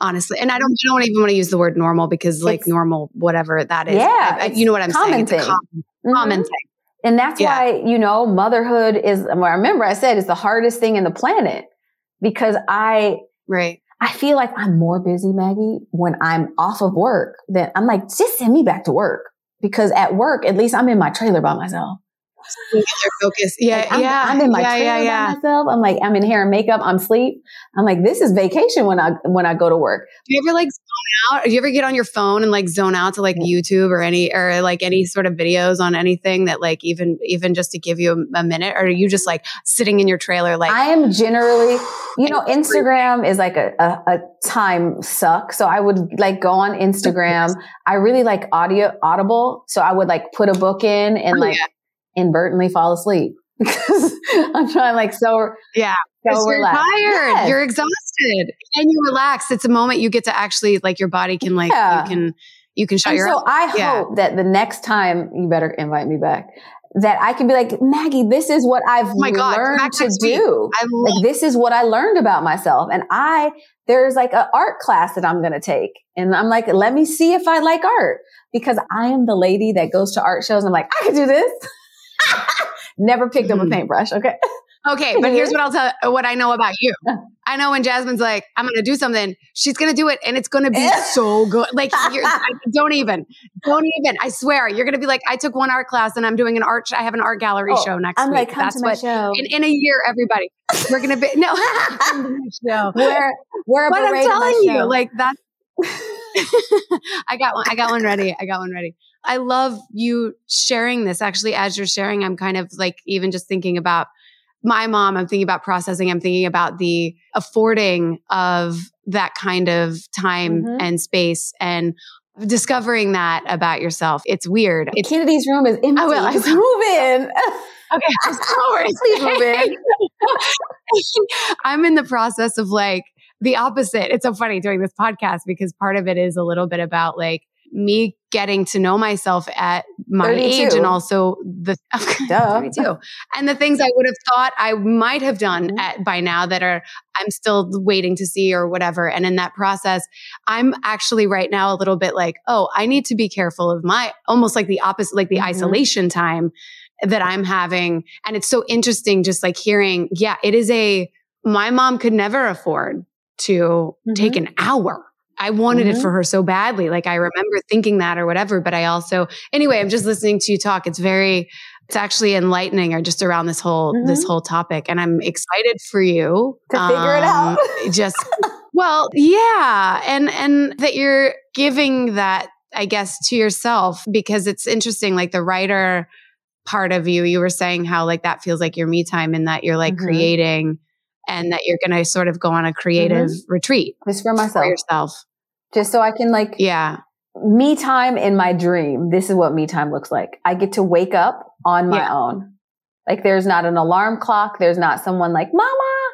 honestly. And I don't even want to use the word normal because like normal, whatever that is. Yeah. You know what I'm saying? It's a common thing. And that's why, you know, motherhood is, well, I remember I said it's the hardest thing in the planet because I feel like I'm more busy, Maggie, when I'm off of work. Then I'm like, just send me back to work. Because at work, at least I'm in my trailer by myself. focus. Yeah. I'm in my trailer by myself. I'm like, I'm in hair and makeup. I'm asleep. I'm like, this is vacation when I go to work. Do you ever like zone out? Do you ever get on your phone and like zone out to like YouTube or any sort of videos on anything that like even just to give you a minute? Or are you just like sitting in your trailer? Like I am generally, Instagram is like a time suck. So I would like go on Instagram. I really like Audible. So I would like put a book in and inadvertently fall asleep because I'm trying like so you're relaxed. Tired. Yes. You're exhausted and you relax. It's a moment you get to actually like your body can like you can shut and your eyes. So I hope that the next time you better invite me back that I can be like, Maggie, this is what I've learned to do. Like this is what I learned about myself. And there's like an art class that I'm going to take. And I'm like, let me see if I like art because I am the lady that goes to art shows. And I'm like, I can do this. Never picked up a paintbrush. Okay. Okay. But here's what I'll tell you, what I know about you. I know when Jazmyn's like, I'm going to do something, she's going to do it. And it's going to be so good. Like, don't even, I swear, you're going to be like, I took one art class and I'm doing an art. I have an art gallery show next week. I'm like, that's what show. In a year, everybody, we're going to be, no, show. We're but I'm telling you show. Like that's, I got one ready. I love you sharing this. Actually, as you're sharing, I'm kind of like, even just thinking about my mom, I'm thinking about processing. I'm thinking about the affording of that kind of time and space and discovering that about yourself. It's weird. Kennedy's room is empty. Just move in. Okay. I'm sorry. Please move in. I'm in the process of like the opposite. It's so funny doing this podcast because part of it is a little bit about like me getting to know myself at my 32. Age and also the 32 and the things I would have thought I might have done by now that I'm still waiting to see or whatever. And in that process, I'm actually right now a little bit like, oh, I need to be careful of my almost like the opposite, like the isolation time that I'm having. And it's so interesting just like hearing, my mom could never afford to take an hour. I wanted it for her so badly. Like I remember thinking that or whatever, but I also, anyway, I'm just listening to you talk. It's actually enlightening or just around this whole, topic. And I'm excited for you to figure it out. And that you're giving that, I guess, to yourself because it's interesting. Like the writer part of you were saying how like that feels like your me time and that you're like creating and that you're going to sort of go on a creative retreat. Just for myself. For yourself. Just so I can like... Yeah. Me time in my dream. This is what me time looks like. I get to wake up on my own. Like there's not an alarm clock. There's not someone like, Mama.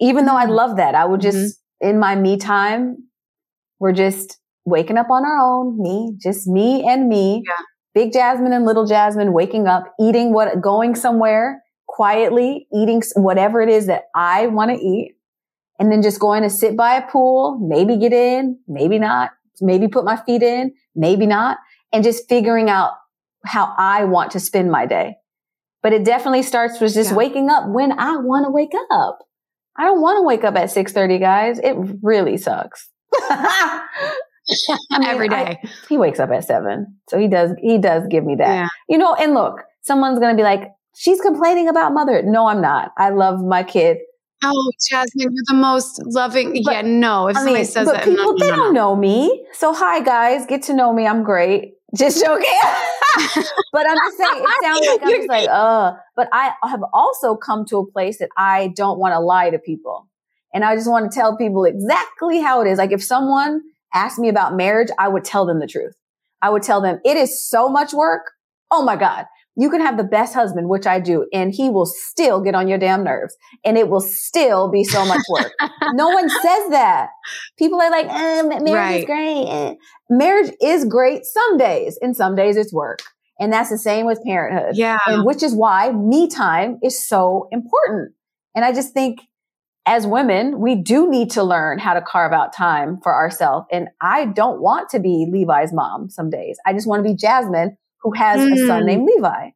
Even though I love that. I would just, in my me time, we're just waking up on our own. Me and me. Yeah. Big Jazmyn and little Jazmyn waking up, eating going somewhere. Quietly eating whatever it is that I want to eat and then just going to sit by a pool, maybe get in, maybe not, maybe put my feet in, maybe not, and just figuring out how I want to spend my day. But it definitely starts with just waking up when I want to wake up. I don't want to wake up at 6:30, guys. It really sucks. Every day. He wakes up at 7. So he does give me that. Yeah. And look, someone's going to be like, she's complaining about mother. No, I'm not. I love my kid. Oh, Jazmyn, you're the most loving. But, if somebody says that. People, they don't know me. So hi, guys. Get to know me. I'm great. Just joking. But I'm just saying, it sounds like I'm just like, But I have also come to a place that I don't want to lie to people. And I just want to tell people exactly how it is. Like if someone asked me about marriage, I would tell them the truth. I would tell them it is so much work. Oh my God. You can have the best husband, which I do, and he will still get on your damn nerves and it will still be so much work. No one says that. People are like, marriage is great. Marriage is great some days and some days it's work. And that's the same with parenthood. Yeah. And which is why me time is so important. And I just think as women, we do need to learn how to carve out time for ourselves. And I don't want to be Levi's mom some days. I just want to be Jazmyn, who has a son named Levi.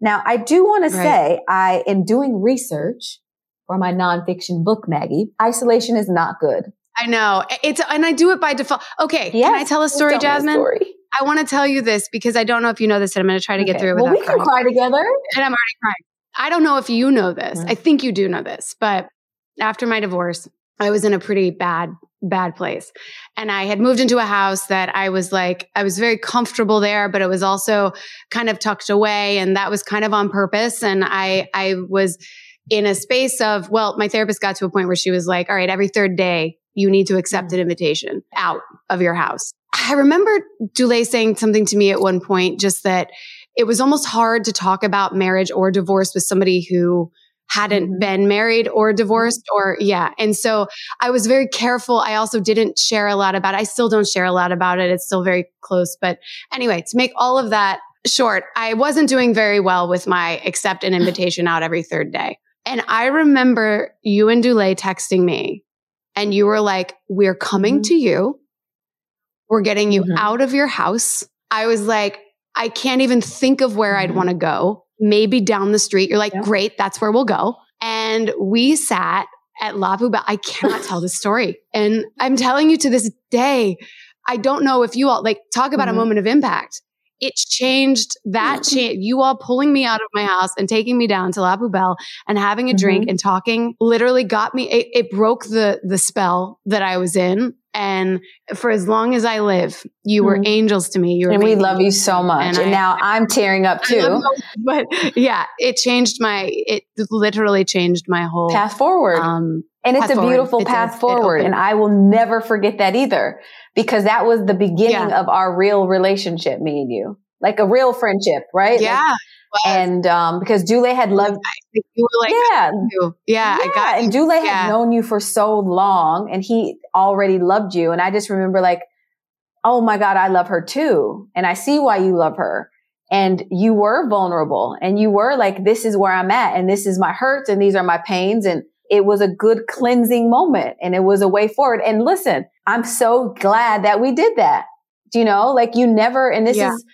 Now, I do want to say I am doing research for my nonfiction book, Maggie. Isolation is not good. I know. And I do it by default. Okay. Yes. Can I tell a story, Jazmyn? I want to tell you this because I don't know if you know this, and I'm going to try to get through it without crying. Well, we can cry together. And I'm already crying. I don't know if you know this. Mm-hmm. I think you do know this, but after my divorce, I was in a pretty bad place. And I had moved into a house that I was very comfortable there, but it was also kind of tucked away. And that was kind of on purpose. And I was in a space of, well, my therapist got to a point where she was like, all right, every third day, you need to accept an invitation out of your house. I remember Dulé saying something to me at one point, just that it was almost hard to talk about marriage or divorce with somebody who hadn't been married or divorced or And so I was very careful. I also didn't share a lot about it. I still don't share a lot about it. It's still very close. But anyway, to make all of that short, I wasn't doing very well with my accept an invitation out every third day. And I remember you and Dulé texting me and you were like, we're coming to you. We're getting you out of your house. I was like, I can't even think of where I'd want to go. Maybe down the street. You're like, great, that's where we'll go. And we sat at Labubel. I cannot tell this story. And I'm telling you, to this day, I don't know if you all, like, talk about a moment of impact. It changed that. You all pulling me out of my house and taking me down to Labubel and having a drink and talking literally got me. It broke the spell that I was in. And for as long as I live, you were angels to me. You were, and we love you so much. And now I'm tearing up too. But yeah, it literally changed my whole path forward. And it's a beautiful path forward. And I will never forget that either, because that was the beginning of our real relationship, me and you, like a real friendship, right? Yeah. And because Dulé had loved, you were like, I got you. And Dulé had known you for so long, and he already loved you. And I just remember, like, oh my God, I love her too, and I see why you love her. And you were vulnerable, and you were like, this is where I'm at, and this is my hurts, and these are my pains, and it was a good cleansing moment, and it was a way forward. And listen, I'm so glad that we did that. You know, like, you never, and this is.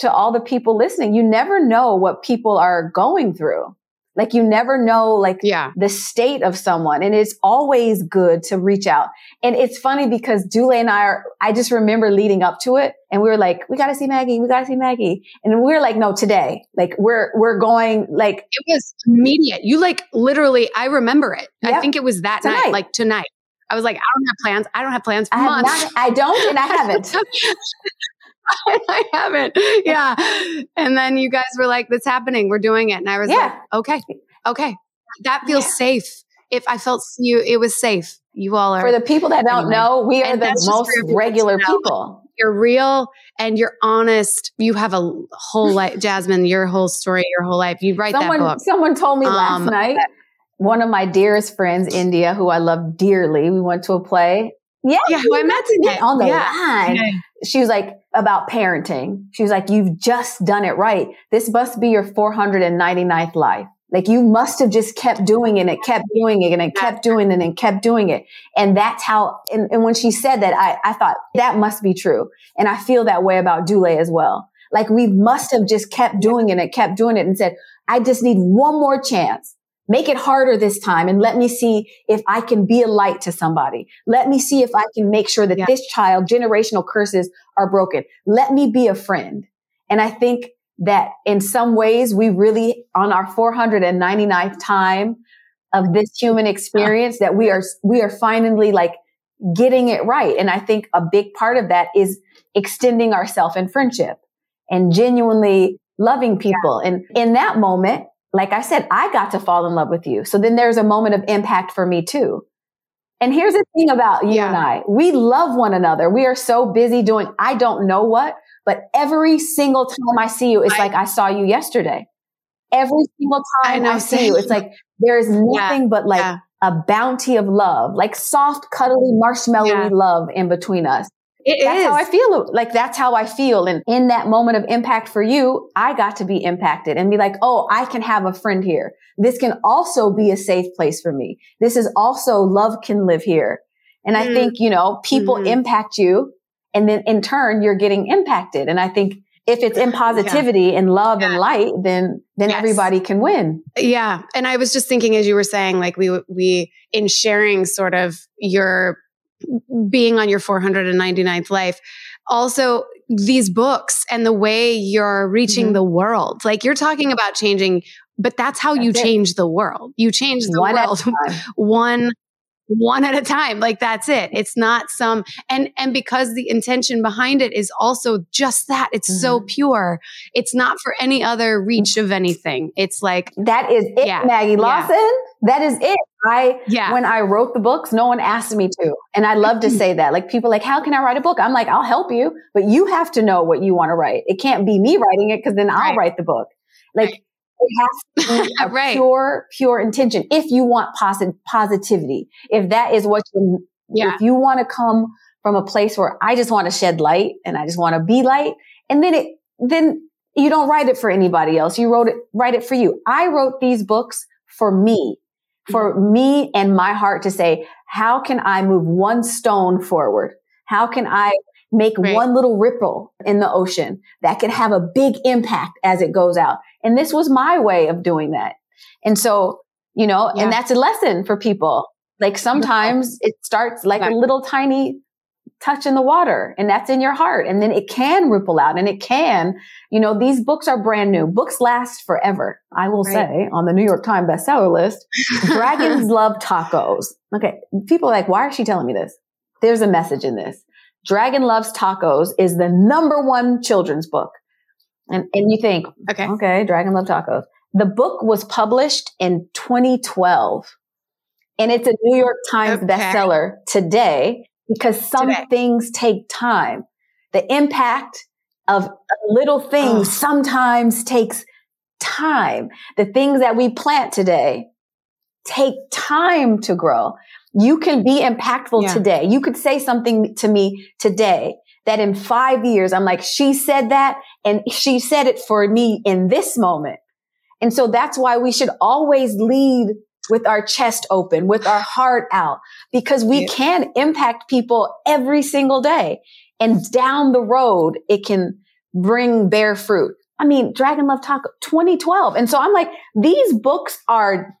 To all the people listening, you never know what people are going through. Like, you never know, like, the state of someone. And it's always good to reach out. And it's funny because Dulé and I I just remember leading up to it, and we were like, we got to see Maggie. We got to see Maggie. And we were like, no, today, like, we're going, like. It was immediate. You, like, literally, I remember it. Yep. I think it was that night, like tonight. I was like, I don't have plans. I don't have plans for months. I don't, and I haven't. I haven't. Yeah. And then you guys were like, that's happening. We're doing it. And I was like, okay. That feels safe. If I felt you, it was safe. You all are. For the people that don't know, we are the most regular people. You're real and you're honest. You have a whole life, Jazmyn, your whole story, your whole life. You write that book. Someone told me last night, one of my dearest friends, India, who I love dearly, we went to a play. Who I met today. On the line. Yeah. She was like, about parenting. She was like, you've just done it right. This must be your 499th life. Like, you must have just kept doing it and kept doing it and kept doing it and kept doing it. And that's how, and when she said that, I thought that must be true. And I feel that way about Dulé as well. Like, we must have just kept doing it and kept doing it and said, I just need one more chance. Make it harder this time and let me see if I can be a light to somebody. Let me see if I can make sure that this child, generational curses are broken. Let me be a friend. And I think that in some ways we really, on our 499th time of this human experience, that we are finally, like, getting it right. And I think a big part of that is extending ourselves in friendship and genuinely loving people. And in that moment, like I said, I got to fall in love with you. So then there's a moment of impact for me too. And here's the thing about you and I, we love one another. We are so busy doing, I don't know what, but every single time I see you, it's like I saw you yesterday. Every single time I see you, it's like there is nothing but like a bounty of love, like soft, cuddly, marshmallowy love in between us. That's how I feel. Like, that's how I feel. And in that moment of impact for you, I got to be impacted and be like, oh, I can have a friend here. This can also be a safe place for me. This is also love can live here. And I think, you know, people impact you, and then in turn, you're getting impacted. And I think if it's in positivity and love and light, then everybody can win. Yeah. And I was just thinking, as you were saying, like, we in sharing sort of your being on your 499th life, also these books and the way you're reaching the world. Like you're talking about changing, but that's how you change the world. You change the world one at a time. Like that's it. It's not some, and because the intention behind it is also just that it's so pure. It's not for any other reach of anything. It's like, that is it, Maggie Lawson. That is it. When I wrote the books, no one asked me to. And I love to say that, like people are like, how can I write a book? I'm like, I'll help you, but you have to know what you want to write. It can't be me writing it. Cause then I'll write the book. Like, it has to be a pure intention. If you want positivity, if that is what you, if you want to come from a place where I just want to shed light and I just want to be light, and then you don't write it for anybody else. You write it for you. I wrote these books for me and my heart to say, how can I move one stone forward? How can I make one little ripple in the ocean that could have a big impact as it goes out? And this was my way of doing that. And so, you know, and that's a lesson for people. Like sometimes it starts like a little tiny touch in the water, and that's in your heart. And then it can ripple out, and it can, you know, these books are brand new. Books last forever. I will say on the New York Times bestseller list, Dragons Love Tacos. Okay. People are like, why is she telling me this? There's a message in this. Dragon Loves Tacos is the #1 children's book. And you think, okay, Dragon Love Tacos. The book was published in 2012, and it's a New York Times bestseller today because things take time. The impact of little things sometimes takes time. The things that we plant today take time to grow. You can be impactful today. You could say something to me today that in 5 years, I'm like, she said that and she said it for me in this moment. And so that's why we should always lead with our chest open, with our heart out, because we can impact people every single day. And down the road, it can bear fruit. I mean, Dragon Love Taco 2012. And so I'm like, these books are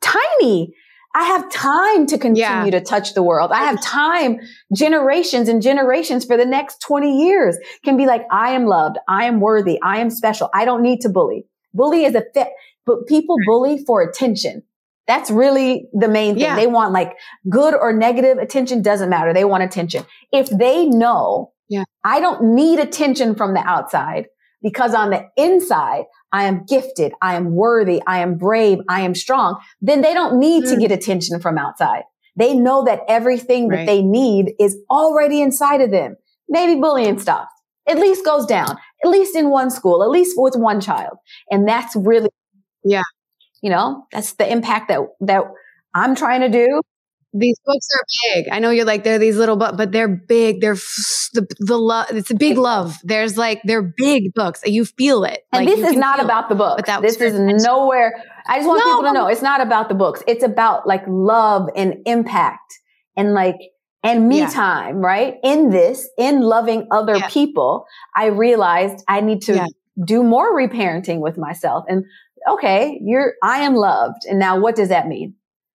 tiny. I have time to continue to touch the world. I have time, generations and generations for the next 20 years can be like, I am loved. I am worthy. I am special. I don't need to bully. Bully is a fit, but people bully for attention. That's really the main thing. They want like good or negative attention. Doesn't matter. They want attention. If they know I don't need attention from the outside because on the inside, I am gifted, I am worthy, I am brave, I am strong, then they don't need to get attention from outside. They know that everything that they need is already inside of them. Maybe bullying stops, at least goes down, at least in one school, at least with one child. And that's really, you know, that's the impact that I'm trying to do. These books are big. I know you're like, they're these little books, but they're big. They're it's a big love. There's like, they're big books. You feel it. And like, this is not about the book. This is nowhere. I just want people to know it's not about the books. It's about like love and impact and like, and me time, right? In loving other people, I realized I need to do more reparenting with myself. And okay, I am loved. And now what does that mean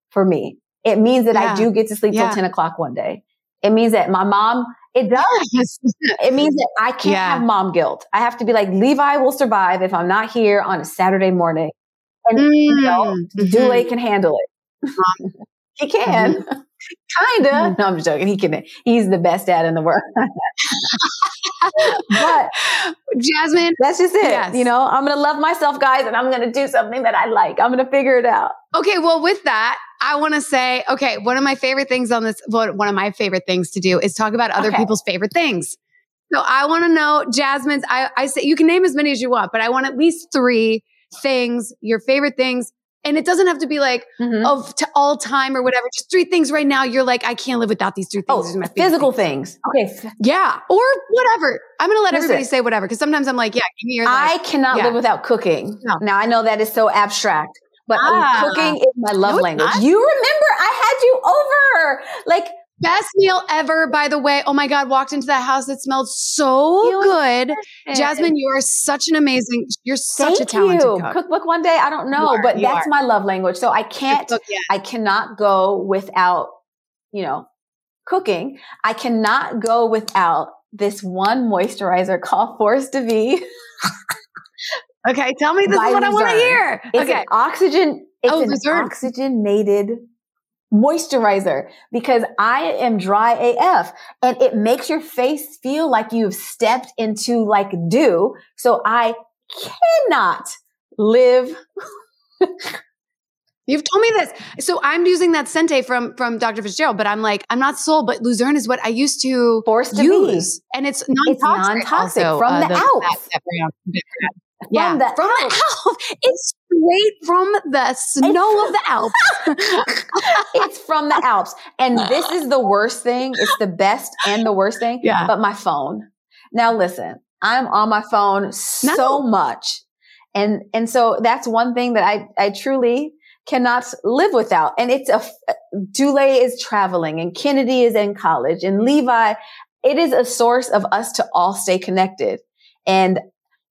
for me? It means that I do get to sleep till 10 o'clock one day. It means that my mom, it does. It means that I can't have mom guilt. I have to be like, Levi will survive if I'm not here on a Saturday morning. And you know, Dulé can handle it. He can. Kinda. No, I'm just joking. He can. He's the best dad in the world. But Jazmyn, that's just it. Yes. You know, I'm going to love myself, guys, and I'm going to do something that I like. I'm going to figure it out. Okay. Well, with that, I want to say, okay, one of my favorite things to do is talk about other people's favorite things. So I want to know Jazmyn's, I say you can name as many as you want, but I want at least 3 things, your favorite things. And it doesn't have to be like to all time or whatever. Just 3 things right now. You're like, I can't live without these 3 things. Oh, these are my physical things. Okay. Yeah. Or whatever. I'm going to let everybody say whatever. Cause sometimes I'm like, give me your life. I cannot live without cooking. No. Now I know that is so abstract, but cooking is my love language. Not. You remember I had you over like best meal ever, by the way. Oh my God. Walked into that house. It smelled so good. Jazmyn, you are such an amazing, you're such a talented cook. Cookbook one day. I don't know, but that's my love language. So I can't, I cannot go without, you know, cooking. I cannot go without this one moisturizer called Force to V. Okay, tell me this is what Luzerne. I want to hear. It's okay. An oxygenated moisturizer because I am dry AF and it makes your face feel like you've stepped into like dew. So I cannot live. You've told me this. So I'm using that Sente from Dr. Fitzgerald, but I'm like, I'm not sold, but Luzerne is what I used to use. And it's non-toxic. It's non-toxic also, from the Alps. From the Alps. It's straight from the snow of the Alps. It's from the Alps. And this is the worst thing. It's the best and the worst thing. Yeah. But my phone. Now listen, I'm on my phone so much. And so that's one thing that I truly cannot live without. And it's Dulé is traveling and Kennedy is in college and Levi, it is a source of us to all stay connected. And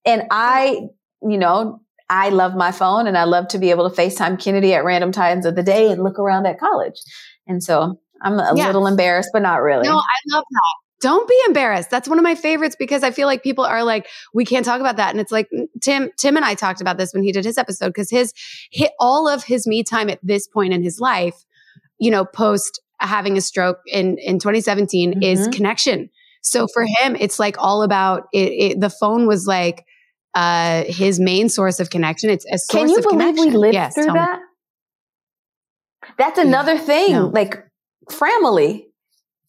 I, you know, I love my phone and I love to be able to FaceTime Kennedy at random times of the day and look around at college. And so I'm a little embarrassed, but not really. No, I love that. Don't be embarrassed. That's one of my favorites because I feel like people are like, we can't talk about that. And it's like, Tim and I talked about this when he did his episode because all of his me time at this point in his life, you know, post having a stroke in 2017 mm-hmm. is connection. So for him, it's like all about it. The phone was like his main source of connection. It's a source of connection. Can you believe we lived through that? That's another thing, like family.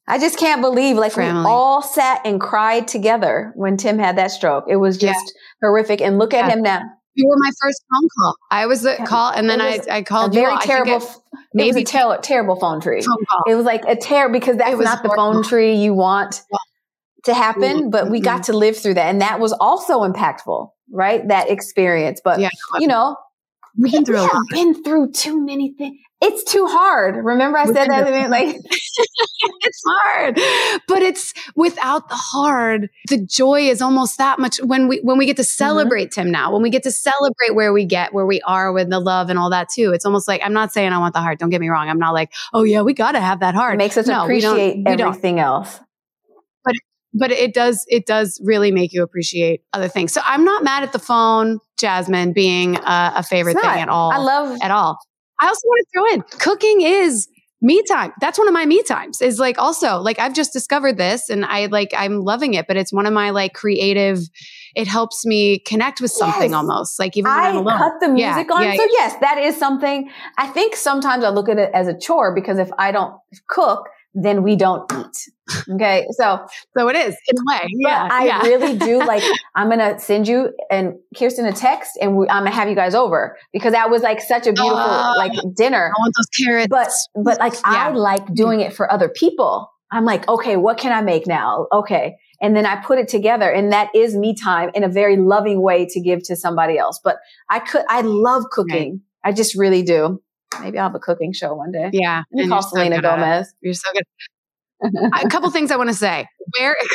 I just can't believe like we all sat and cried together when Tim had that stroke. It was just horrific. And look at him now. You were my first phone call. I was the call. And then I called you. Very terrible. It was a terrible phone tree. Phone call. It was like because that's not the phone tree you want to happen. Mm-hmm. But we got to live through that. And that was also impactful, right? That experience. But, you know, we've been through too many things. It's too hard. Remember I said that? It's hard, but it's without the hard, the joy is almost that much when we get to celebrate Tim now, when we get to celebrate where we are with the love and all that too. It's almost like, I'm not saying I want the heart. Don't get me wrong. I'm not like, oh yeah, we got to have that heart. It makes us appreciate everything else. But it does really make you appreciate other things. So I'm not mad at the phone, Jazmyn, being a favorite thing at all. I love at all. I also want to throw in cooking is me time. That's one of my me times. Is like also like I've just discovered this and I'm loving it. But it's one of my like creative. It helps me connect with something almost like even when I'm alone. I cut the music on. So yes, that is something. I think sometimes I look at it as a chore because if I don't cook, then we don't eat. Okay. So it is in a way. Yeah. I really do. Like, I'm going to send you and Kirsten a text and I'm going to have you guys over because that was like such a beautiful dinner. I want those carrots. But like, I like doing it for other people. I'm like, okay, what can I make now? Okay. And then I put it together and that is me time in a very loving way to give to somebody else. But I love cooking. Right. I just really do. Maybe I'll have a cooking show one day. Yeah. And call Selena Gomez. You're so good. A couple things I want to say.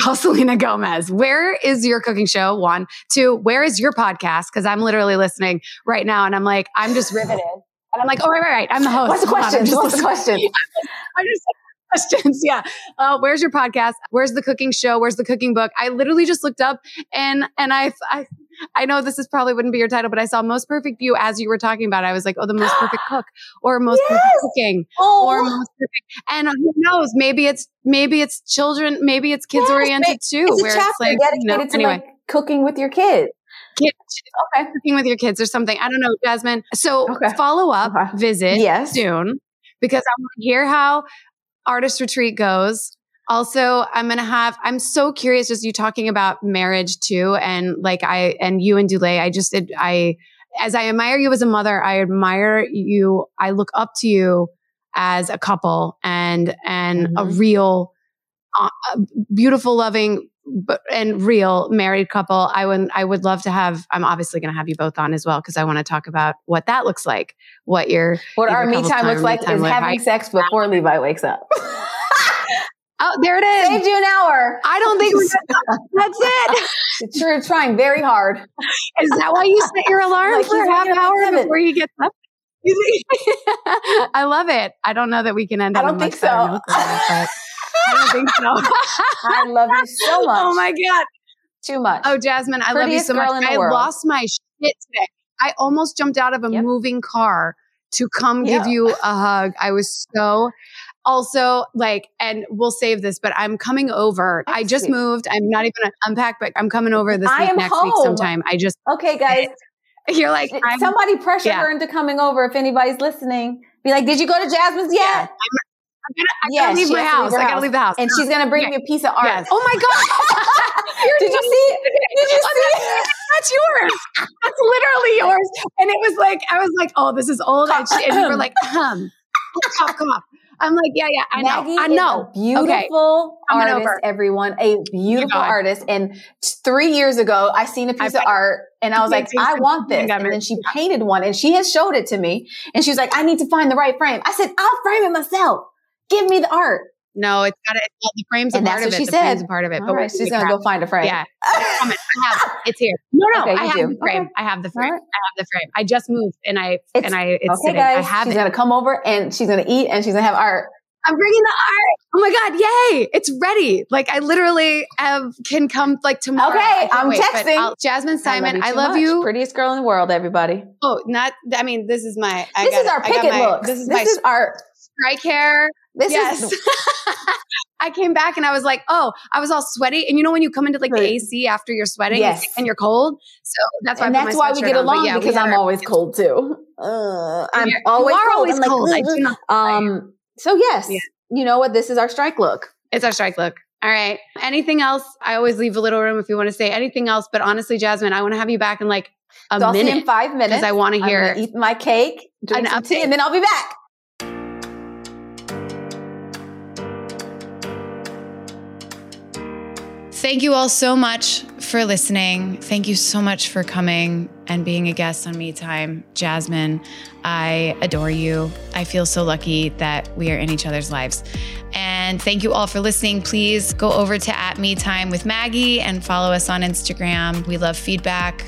Call Selena Gomez. Where is your cooking show? 1, 2, where is your podcast? Because I'm literally listening right now and I'm like, I'm just riveted. And I'm like, oh, right. I'm the host. What's the question? What's the question? I'm just questions. Yeah. Where's your podcast? Where's the cooking show? Where's the cooking book? I literally just looked up and I know this is probably wouldn't be your title, but I saw Most Perfect You as you were talking about. I was like, oh, the most perfect cook or most perfect cooking or most perfect. And who knows? Maybe it's children. Maybe it's kids oriented too. It's where a chapter dedicated to like cooking with your kids. Okay. Cooking with your kids or something. I don't know, Jazmyn. So follow up, visit soon because I want to hear how Artist Retreat goes. Also, I'm so curious just you talking about marriage too. And like you and Dulé, as I admire you as a mother, I admire you. I look up to you as a couple and a real, beautiful, loving, and real married couple. I would love to have, I'm obviously going to have you both on as well. Cause I want to talk about what that looks like, what our me time looks like is having sex before Levi wakes up. Oh, there it is. Saved you an hour. I don't think that's it. You're trying very hard. Is that why you set your alarm like for half an hour before you get up? I love it. I don't know that we can end up. I don't think so. I don't think so. I love you so much. Oh my God. Too much. Oh, Jazmyn, I love you so much. I lost my shit today. I almost jumped out of a moving car to come give you a hug. I was so... Also, like, and we'll save this, but I'm coming over. That's I just sweet. Moved. I'm not even gonna unpack, but I'm coming over this week, next home. Week sometime. I just... Okay, guys. You're like... Somebody pressure her into coming over if anybody's listening. Be like, did you go to Jazmyn's yet? Yeah. I gotta leave my house. I gotta leave the house. And she's gonna bring me a piece of art. Yes. Oh my God. Did you see? That's yours. That's literally yours. And it was like, I was like, oh, this is old. And you were like, come on. I'm like, yeah, I know. Maggie is a beautiful artist, everyone. A beautiful artist. And 3 years ago, I seen a piece of art and I was like, I want this. And then she painted one and she has showed it to me. And she was like, I need to find the right frame. I said, I'll frame it myself. Give me the art. No, it's got the frames are part of it. She said. The frames are part of it. But right, she's going to go find a frame. Yeah. It's here. No, okay, I have the frame. Okay. I have the frame. I just moved and it's sitting. Guys, she's going to come over and she's going to eat and she's going to have art. I'm bringing the art. Oh my God. Yay. It's ready. Like I literally can come like tomorrow. Okay. I'm texting. Jazmyn Simon. I love you. Prettiest girl in the world, everybody. Oh, this is my, this is our picket look. This is art. Strike hair. This is. I came back and I was like, oh, I was all sweaty. And you know, when you come into like the AC after you're sweating and you're cold. So that's why we get along because I'm always cold too. I'm always cold. I'm like, cold. I do not so yes, you know what? This is our strike look. It's our strike look. All right. Anything else? I always leave a little room if you want to say anything else. But honestly, Jazmyn, I want to have you back in like a minute. I'll see in 5 minutes. Because I want to hear. Eat my cake, drink some tea, and then I'll be back. Thank you all so much for listening. Thank you so much for coming and being a guest on Me Time. Jazmyn, I adore you. I feel so lucky that we are in each other's lives. And thank you all for listening. Please go over to @MeTime with Maggie and follow us on Instagram. We love feedback.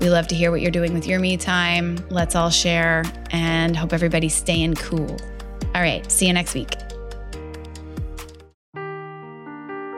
We love to hear what you're doing with your Me Time. Let's all share and hope everybody's staying cool. All right, see you next week.